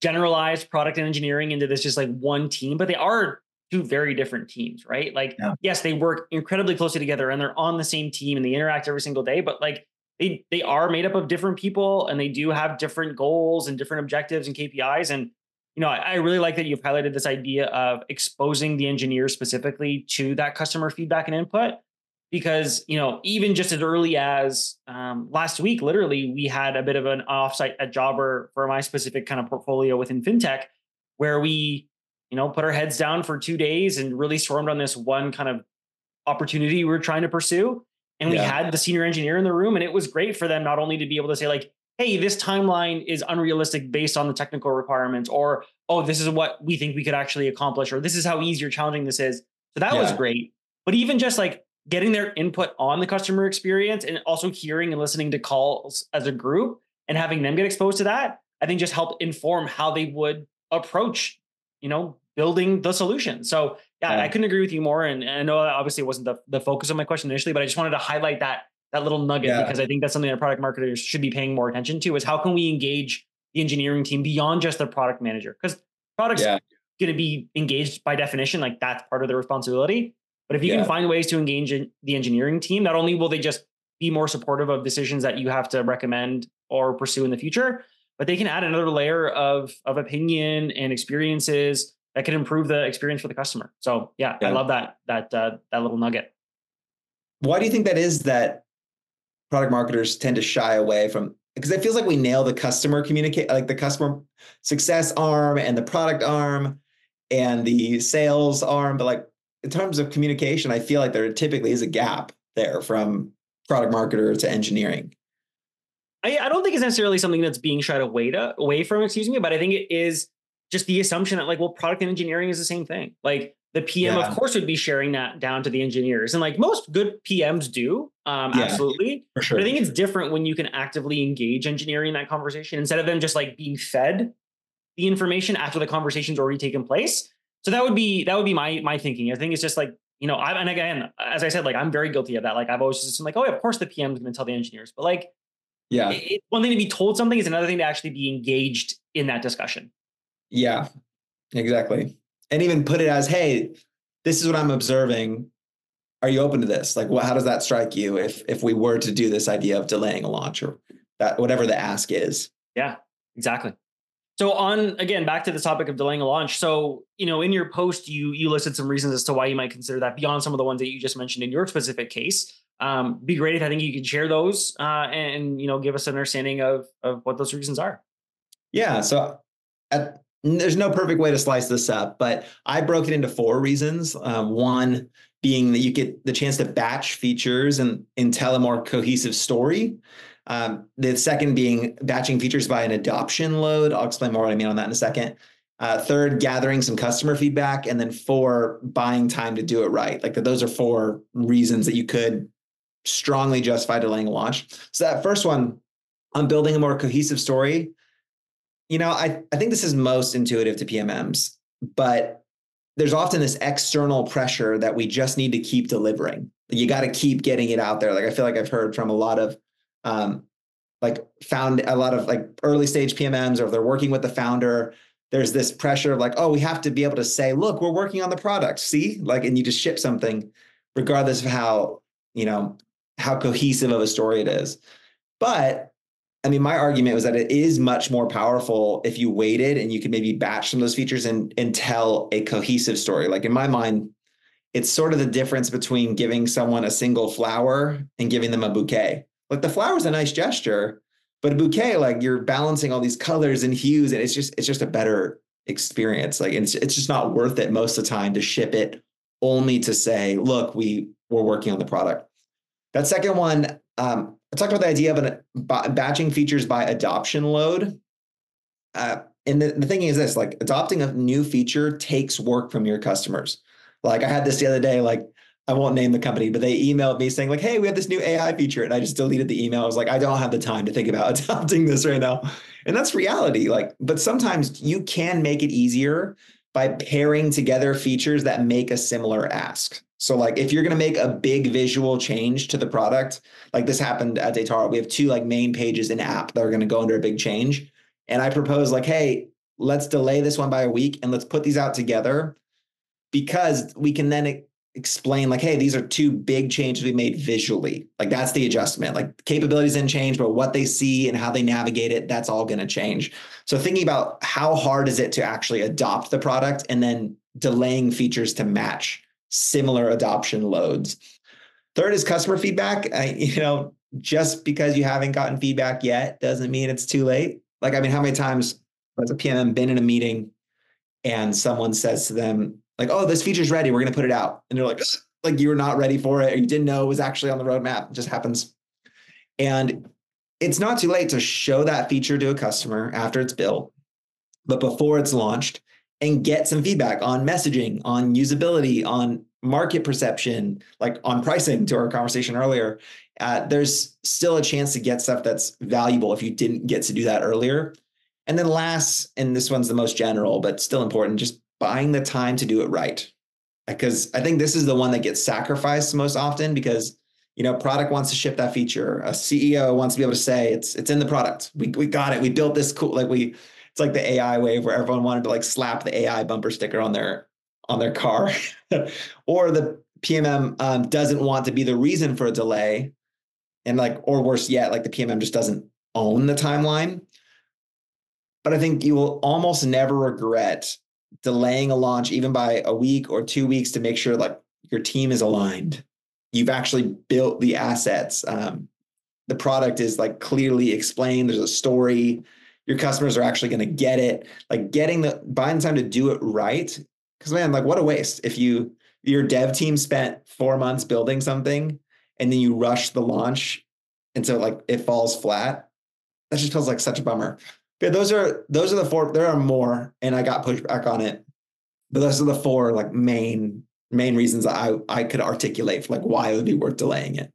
generalized product and engineering into this just like one team, but they are two very different teams, right? Like, yeah. Yes, they work incredibly closely together and they're on the same team and they interact every single day, but like they are made up of different people and they do have different goals and different objectives and KPIs. And you know, I really like that you've highlighted this idea of exposing the engineer specifically to that customer feedback and input, because, you know, even just as early as last week, literally, we had a bit of an offsite at Jobber for my specific kind of portfolio within FinTech, where we, you know, put our heads down for 2 days and really swarmed on this one kind of opportunity we were trying to pursue. And we had the senior engineer in the room, and it was great for them not only to be able to say like, hey, this timeline is unrealistic based on the technical requirements, or, oh, this is what we think we could actually accomplish, or this is how easy or challenging this is. So that was great. But even just like getting their input on the customer experience and also hearing and listening to calls as a group and having them get exposed to that, I think just helped inform how they would approach, you know, building the solution. So I couldn't agree with you more. And I know that obviously wasn't the focus of my question initially, but I just wanted to highlight that little nugget, because I think that's something that product marketers should be paying more attention to, is how can we engage the engineering team beyond just the product manager? Because product's going to be engaged by definition, like that's part of their responsibility. But if you can find ways to engage in the engineering team, not only will they just be more supportive of decisions that you have to recommend or pursue in the future, but they can add another layer of opinion and experiences that can improve the experience for the customer. So I love that little nugget. Why do you think that is that product marketers tend to shy away from, because it feels like we nail the customer communicate, like the customer success arm and the product arm and the sales arm. But like in terms of communication, I feel like there typically is a gap there from product marketer to engineering. I don't think it's necessarily something that's being shied away from, but I think it is just the assumption that like, well, product and engineering is the same thing. Like the PM of course would be sharing that down to the engineers, and like most good PMs do. Absolutely. For sure. But I think it's different when you can actively engage engineering in that conversation instead of them just like being fed the information after the conversation's already taken place. So that would be my thinking. I think it's just like, you know, and again, as I said, like I'm very guilty of that. Like I've always just been like, oh yeah, of course the PM is going to tell the engineers, but like, it's one thing to be told something, is another thing to actually be engaged in that discussion. Yeah, exactly. And even put it as, hey, this is what I'm observing. Are you open to this? Like, well, how does that strike you if we were to do this idea of delaying a launch, or that whatever the ask is? Yeah, exactly. So on, again, back to the topic of delaying a launch. So, you know, in your post, you listed some reasons as to why you might consider that beyond some of the ones that you just mentioned in your specific case. Be great if I think you could share those and, you know, give us an understanding of what those reasons are. Yeah. So there's no perfect way to slice this up, but I broke it into 4 reasons. One being that you get the chance to batch features and tell a more cohesive story. The second being batching features by an adoption load. I'll explain more what I mean on that in a second. Third, gathering some customer feedback. And then 4, buying time to do it right. Like those are 4 reasons that you could strongly justify delaying a launch. So that first one, I'm building a more cohesive story. You know, I think this is most intuitive to PMMs, but there's often this external pressure that we just need to keep delivering. You got to keep getting it out there. Like, I feel like I've heard from a lot of like early stage PMMs, or if they're working with the founder, there's this pressure of like, oh, we have to be able to say, look, we're working on the product. See, like, and you just ship something regardless of how, you know, how cohesive of a story it is. But I mean, my argument was that it is much more powerful if you waited and you could maybe batch some of those features and tell a cohesive story. Like in my mind, it's sort of the difference between giving someone a single flower and giving them a bouquet. Like the flower is a nice gesture, but a bouquet, like you're balancing all these colors and hues, and it's just a better experience. Like it's just not worth it most of the time to ship it only to say, look, we're working on the product. That second one, I talked about the idea of batching features by adoption load. And the thing is this, like adopting a new feature takes work from your customers. Like I had this the other day, like I won't name the company, but they emailed me saying like, hey, we have this new AI feature. And I just deleted the email. I was like, I don't have the time to think about adopting this right now. And that's reality. Like, but sometimes you can make it easier by pairing together features that make a similar ask. So like if you're going to make a big visual change to the product, like this happened at Dataro, we have two like main pages in app that are going to go under a big change. And I propose like, hey, let's delay this one by a week and let's put these out together because we can then explain like, hey, these are two big changes we made visually. Like that's the adjustment, like capabilities didn't change, but what they see and how they navigate it, that's all going to change. So thinking about how hard is it to actually adopt the product and then delaying features to match similar adoption loads. Third is customer feedback. Just because you haven't gotten feedback yet doesn't mean it's too late. Like, I mean, how many times has a PMM been in a meeting and someone says to them like, oh, this feature's ready. We're going to put it out. And they're like you were not ready for it. Or you didn't know it was actually on the roadmap. It just happens. And it's not too late to show that feature to a customer after it's built, but before it's launched, and get some feedback on messaging, on usability, on market perception, like on pricing to our conversation earlier. There's still a chance to get stuff that's valuable if you didn't get to do that earlier. And then last, and this one's the most general, but still important, just buying the time to do it right. Because I think this is the one that gets sacrificed most often because, you know, product wants to ship that feature. A CEO wants to be able to say, it's in the product. We got it. We built this cool, like we... It's like the AI wave where everyone wanted to like slap the AI bumper sticker on their car, or the PMM doesn't want to be the reason for a delay, and like, or worse yet, like the PMM just doesn't own the timeline. But I think you will almost never regret delaying a launch even by a week or 2 weeks to make sure like your team is aligned. You've actually built the assets. The product is like clearly explained. There's a story. Your customers are actually going to get it, like getting the buying time to do it right. Because man, like what a waste. If your dev team spent 4 months building something and then you rush the launch. And so like it falls flat. That just feels like such a bummer. But yeah, those are the four, there are more and I got pushed back on it. But those are the four like main reasons I could articulate for like why it would be worth delaying it.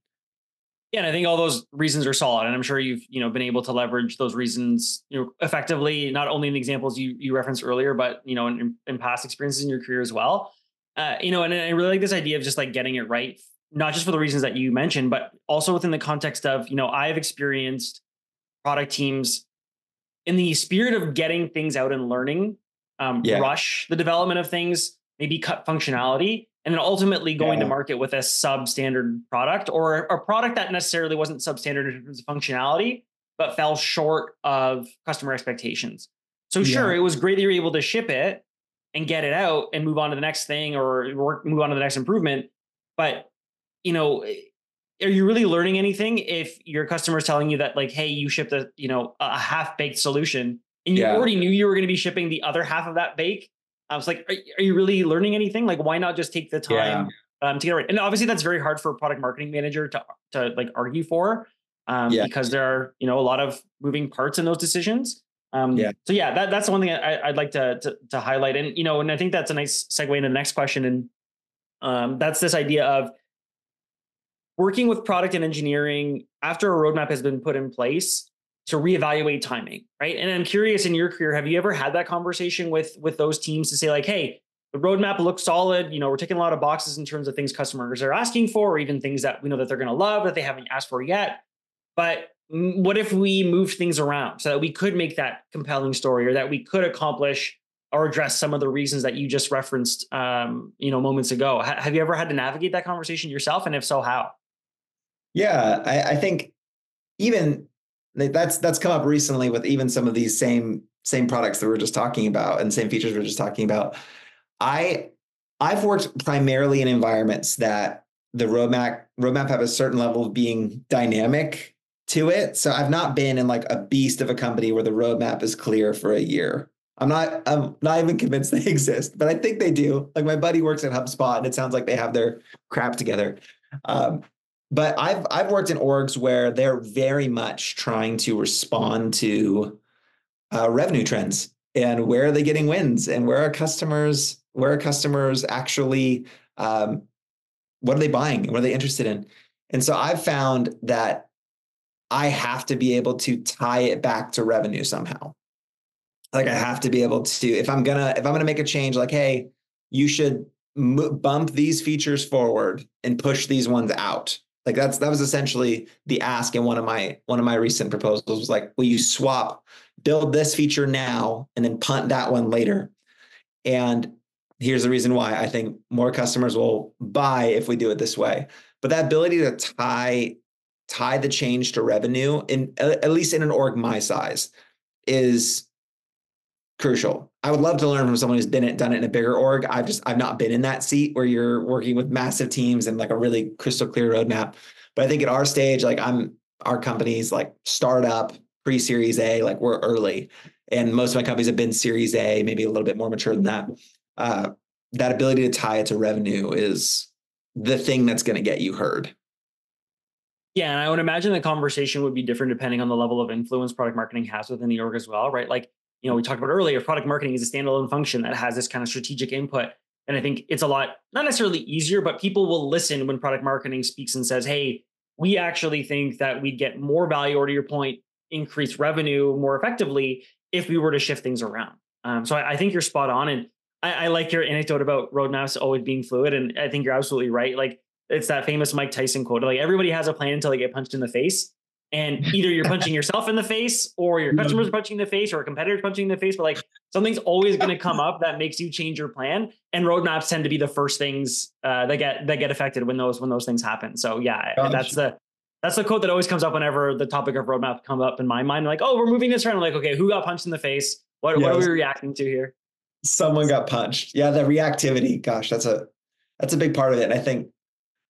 Yeah, and I think all those reasons are solid, and I'm sure you've been able to leverage those reasons effectively, not only in the examples you referenced earlier, but in past experiences in your career as well. And I really like this idea of just like getting it right, not just for the reasons that you mentioned, but also within the context of I've experienced product teams in the spirit of getting things out and learning, rush the development of things, maybe cut functionality. And then ultimately going to market with a substandard product or a product that necessarily wasn't substandard in terms of functionality, but fell short of customer expectations. So sure, it was great that you were able to ship it and get it out and move on to the next thing or move on to the next improvement. But, are you really learning anything if your customer is telling you that like, hey, you shipped a half-baked solution and you already knew you were going to be shipping the other half of that bake? I was like, are you really learning anything? Like, why not just take the time to get it right? And obviously that's very hard for a product marketing manager to like argue for because there are, a lot of moving parts in those decisions. So that's the one thing I'd like to highlight. And, and I think that's a nice segue into the next question. And that's this idea of working with product and engineering after a roadmap has been put in place to reevaluate timing, right? And I'm curious, in your career, have you ever had that conversation with those teams to say like, hey, the roadmap looks solid. We're ticking a lot of boxes in terms of things customers are asking for, or even things that we know that they're going to love that they haven't asked for yet. But what if we move things around so that we could make that compelling story or that we could accomplish or address some of the reasons that you just referenced, moments ago. Have you ever had to navigate that conversation yourself? And if so, how? Yeah, I think even that's come up recently with even some of these same products that we were just talking about and same features we were just talking about. I've worked primarily in environments that the roadmap have a certain level of being dynamic to it. So I've not been in like a beast of a company where the roadmap is clear for a year. I'm not even convinced they exist, but I think they do. Like my buddy works at HubSpot and it sounds like they have their crap together. But I've worked in orgs where they're very much trying to respond to revenue trends and where are they getting wins and where are customers actually, what are they buying and what are they interested in? And so I've found that I have to be able to tie it back to revenue somehow. Like I have to be able to, if I'm gonna make a change, like, hey, you should bump these features forward and push these ones out. Like that was essentially the ask in one of my recent proposals was like, will you build this feature now and then punt that one later? And here's the reason why I think more customers will buy if we do it this way. But that ability to tie the change to revenue, in at least in an org my size, is crucial. I would love to learn from someone who's done it in a bigger org. I've not been in that seat where you're working with massive teams and like a really crystal clear roadmap. But I think at our stage, like our company's like startup, pre-series A, like we're early. And most of my companies have been series A, maybe a little bit more mature than that. That ability to tie it to revenue is the thing that's going to get you heard. Yeah. And I would imagine the conversation would be different depending on the level of influence product marketing has within the org as well, right? Like, we talked about earlier, product marketing is a standalone function that has this kind of strategic input. And I think it's a lot, not necessarily easier, but people will listen when product marketing speaks and says, hey, we actually think that we'd get more value, or to your point, increase revenue more effectively if we were to shift things around. So I think you're spot on. And I like your anecdote about roadmaps always being fluid. And I think you're absolutely right. Like it's that famous Mike Tyson quote, like everybody has a plan until they get punched in the face. And either you're punching yourself in the face or your customer's punching the face or a competitor's punching the face. But like something's always going to come up that makes you change your plan. And roadmaps tend to be the first things that get affected when those things happen. So yeah, that's the quote that always comes up whenever the topic of roadmap comes up in my mind. Like, oh, we're moving this around. I'm like, okay, who got punched in the face? What are we reacting to here? Someone got punched. Yeah, the reactivity. Gosh, that's a big part of it. And I think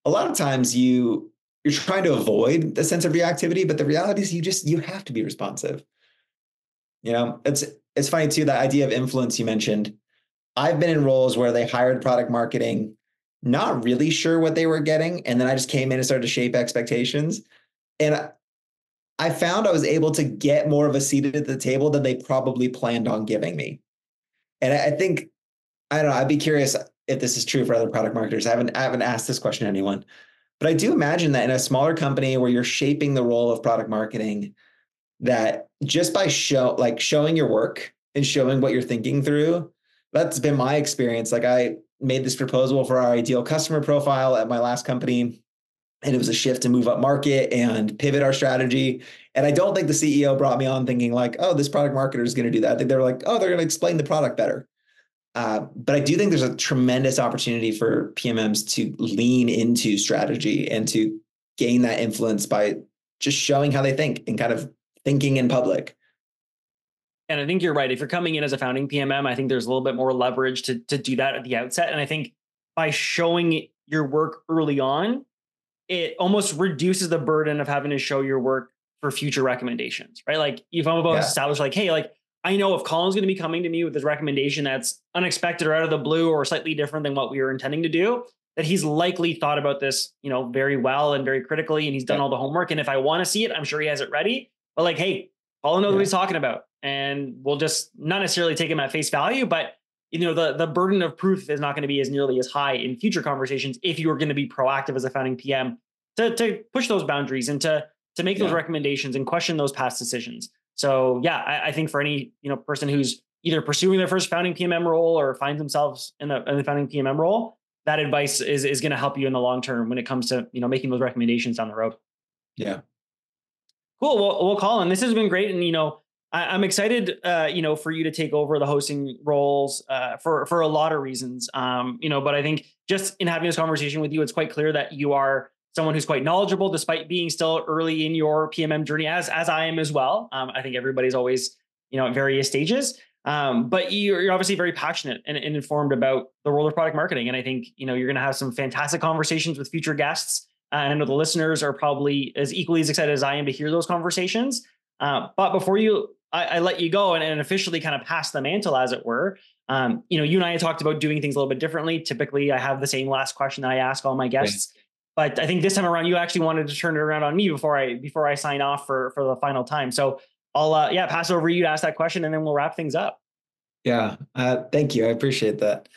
a lot of times you're trying to avoid the sense of reactivity, but the reality is you have to be responsive. It's funny too, that idea of influence you mentioned. I've been in roles where they hired product marketing, not really sure what they were getting. And then I just came in and started to shape expectations. And I found I was able to get more of a seat at the table than they probably planned on giving me. And I think, I don't know, I'd be curious if this is true for other product marketers. I haven't asked this question to anyone, but I do imagine that in a smaller company where you're shaping the role of product marketing, that just by showing your work and showing what you're thinking through, that's been my experience. Like I made this proposal for our ideal customer profile at my last company, and it was a shift to move up market and pivot our strategy. And I don't think the CEO brought me on thinking like, oh, this product marketer is going to do that. I think they were like, oh, they're going to explain the product better. But I do think there's a tremendous opportunity for PMMs to lean into strategy and to gain that influence by just showing how they think and kind of thinking in public. And I think you're right. If you're coming in as a founding PMM, I think there's a little bit more leverage to do that at the outset. And I think by showing your work early on, it almost reduces the burden of having to show your work for future recommendations, right? Like if I'm about to establish like, hey, like I know if Colin's going to be coming to me with this recommendation that's unexpected or out of the blue or slightly different than what we were intending to do, that he's likely thought about this, very well and very critically, and he's done all the homework. And if I want to see it, I'm sure he has it ready. But like, hey, Colin knows what he's talking about, and we'll just not necessarily take him at face value, but the burden of proof is not going to be as nearly as high in future conversations if you are going to be proactive as a founding PM to push those boundaries and to make those recommendations and question those past decisions. So yeah, I think for any person who's either pursuing their first founding PMM role or finds themselves in the founding PMM role, that advice is going to help you in the long term when it comes to making those recommendations down the road. Yeah. Cool. Well, Colin, this has been great, and I'm excited, for you to take over the hosting roles for a lot of reasons, but I think just in having this conversation with you, it's quite clear that you are someone who's quite knowledgeable, despite being still early in your PMM journey, as I am as well. I think everybody's always, at various stages, but you're obviously very passionate and informed about the world of product marketing. And I think, you're going to have some fantastic conversations with future guests. And I know the listeners are probably as equally as excited as I am to hear those conversations. But before I let you go and officially kind of pass the mantle, as it were, you and I talked about doing things a little bit differently. Typically, I have the same last question that I ask all my guests, but I think this time around, you actually wanted to turn it around on me before I sign off for the final time. So I'll pass over you to ask that question, and then we'll wrap things up. Yeah, thank you. I appreciate that.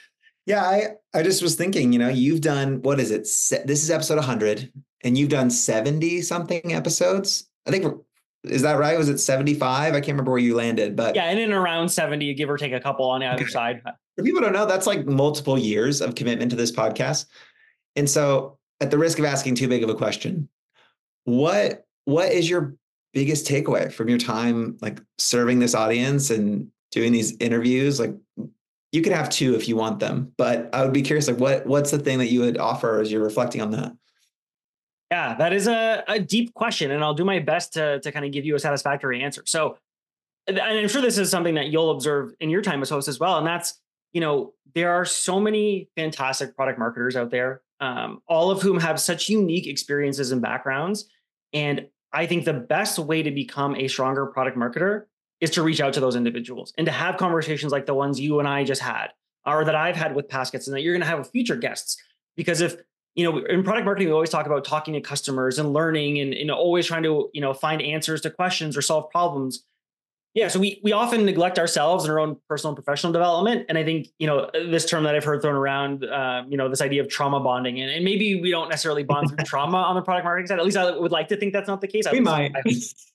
Yeah, I just was thinking, you've done, what is it? This is episode 100, and you've done 70 something episodes. I think is that right? Was it 75? I can't remember where you landed, but yeah, in and around 70, give or take a couple on the other side. If people don't know, that's like multiple years of commitment to this podcast. And so, at the risk of asking too big of a question, what is your biggest takeaway from your time, like serving this audience and doing these interviews? Like, you could have two if you want them, but I would be curious, like, what's the thing that you would offer as you're reflecting on that? Yeah, that is a deep question, and I'll do my best to kind of give you a satisfactory answer. So, and I'm sure this is something that you'll observe in your time as host as well. And that's, there are so many fantastic product marketers out there, all of whom have such unique experiences and backgrounds. And I think the best way to become a stronger product marketer is to reach out to those individuals and to have conversations like the ones you and I just had, or that I've had with past guests and that you're going to have with future guests. Because if in product marketing, we always talk about talking to customers and learning and always trying to, find answers to questions or solve problems. Yeah. So we often neglect ourselves and our own personal and professional development. And I think, this term that I've heard thrown around, this idea of trauma bonding, and maybe we don't necessarily bond through trauma on the product marketing side. At least I would like to think that's not the case. We might.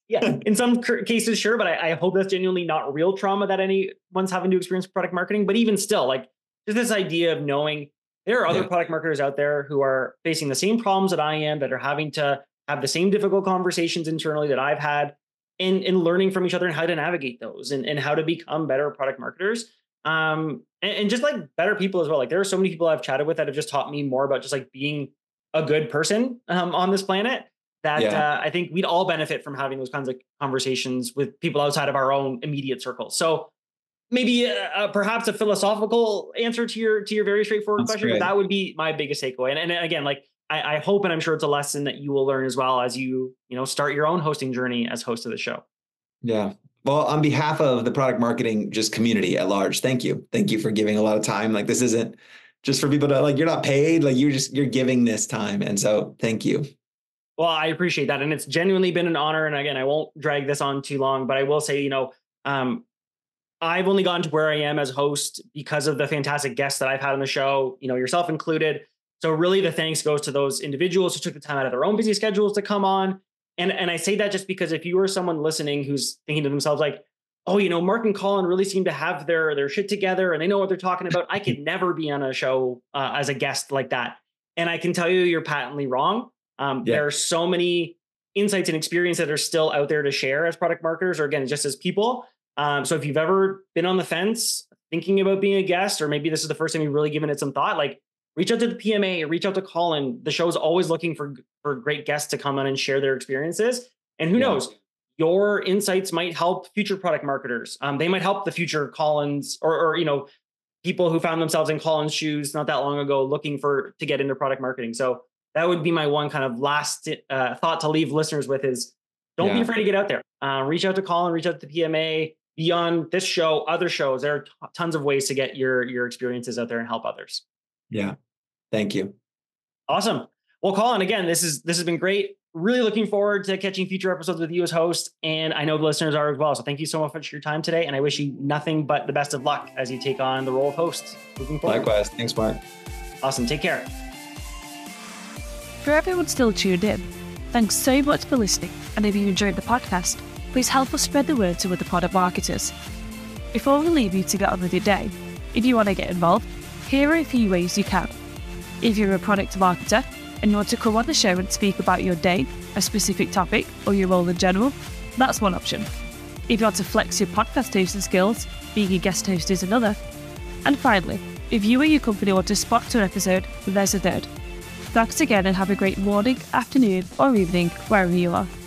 Yeah. In some cases, sure. But I hope that's genuinely not real trauma that anyone's having to experience with product marketing. But even still, like, just this idea of knowing there are other product marketers out there who are facing the same problems that I am, that are having to have the same difficult conversations internally that I've had, and learning from each other and how to navigate those and how to become better product marketers. And just like better people as well. Like, there are so many people I've chatted with that have just taught me more about just like being a good person on this planet, that I think we'd all benefit from having those kinds of conversations with people outside of our own immediate circle. So maybe perhaps a philosophical answer to your very straightforward question, but that would be my biggest takeaway. And again, like, I hope, and I'm sure it's a lesson that you will learn as well as you, start your own hosting journey as host of the show. Yeah. Well, on behalf of the product marketing, just community at large, thank you. Thank you for giving a lot of time. Like, this isn't just for people to, like, you're not paid, like, you're giving this time. And so thank you. Well, I appreciate that. And it's genuinely been an honor. And again, I won't drag this on too long, but I will say, I've only gotten to where I am as host because of the fantastic guests that I've had on the show, yourself included. So really the thanks goes to those individuals who took the time out of their own busy schedules to come on. And I say that just because if you are someone listening who's thinking to themselves like, oh, Mark and Colin really seem to have their shit together and they know what they're talking about. I could never be on a show as a guest like that. And I can tell you, you're patently wrong. There are so many insights and experience that are still out there to share as product marketers, or again, just as people. So if you've ever been on the fence thinking about being a guest, or maybe this is the first time you've really given it some thought, like, reach out to the PMA, reach out to Colin. The show's always looking for great guests to come on and share their experiences. And who knows, your insights might help future product marketers. They might help the future Colins or people who found themselves in Colin's shoes not that long ago looking to get into product marketing. So that would be my one kind of last thought to leave listeners with is don't be afraid to get out there. Reach out to Colin, reach out to the PMA. Beyond this show, other shows, there are tons of ways to get your experiences out there and help others. Yeah. Thank you. Awesome. Well, Colin, again, this has been great. Really looking forward to catching future episodes with you as host. And I know the listeners are as well. So thank you so much for your time today. And I wish you nothing but the best of luck as you take on the role of host moving forward. Likewise. Thanks, Mark. Awesome. Take care. For everyone still tuned in, thanks so much for listening. And if you enjoyed the podcast, please help us spread the word to other product marketers. Before we leave you to get on with your day, if you want to get involved, here are a few ways you can. If you're a product marketer and you want to come on the show and speak about your day, a specific topic, or your role in general, that's one option. If you want to flex your podcast hosting skills, being a guest host is another. And finally, if you or your company want to sponsor an episode, there's a third. Thanks again and have a great morning, afternoon, or evening, wherever you are.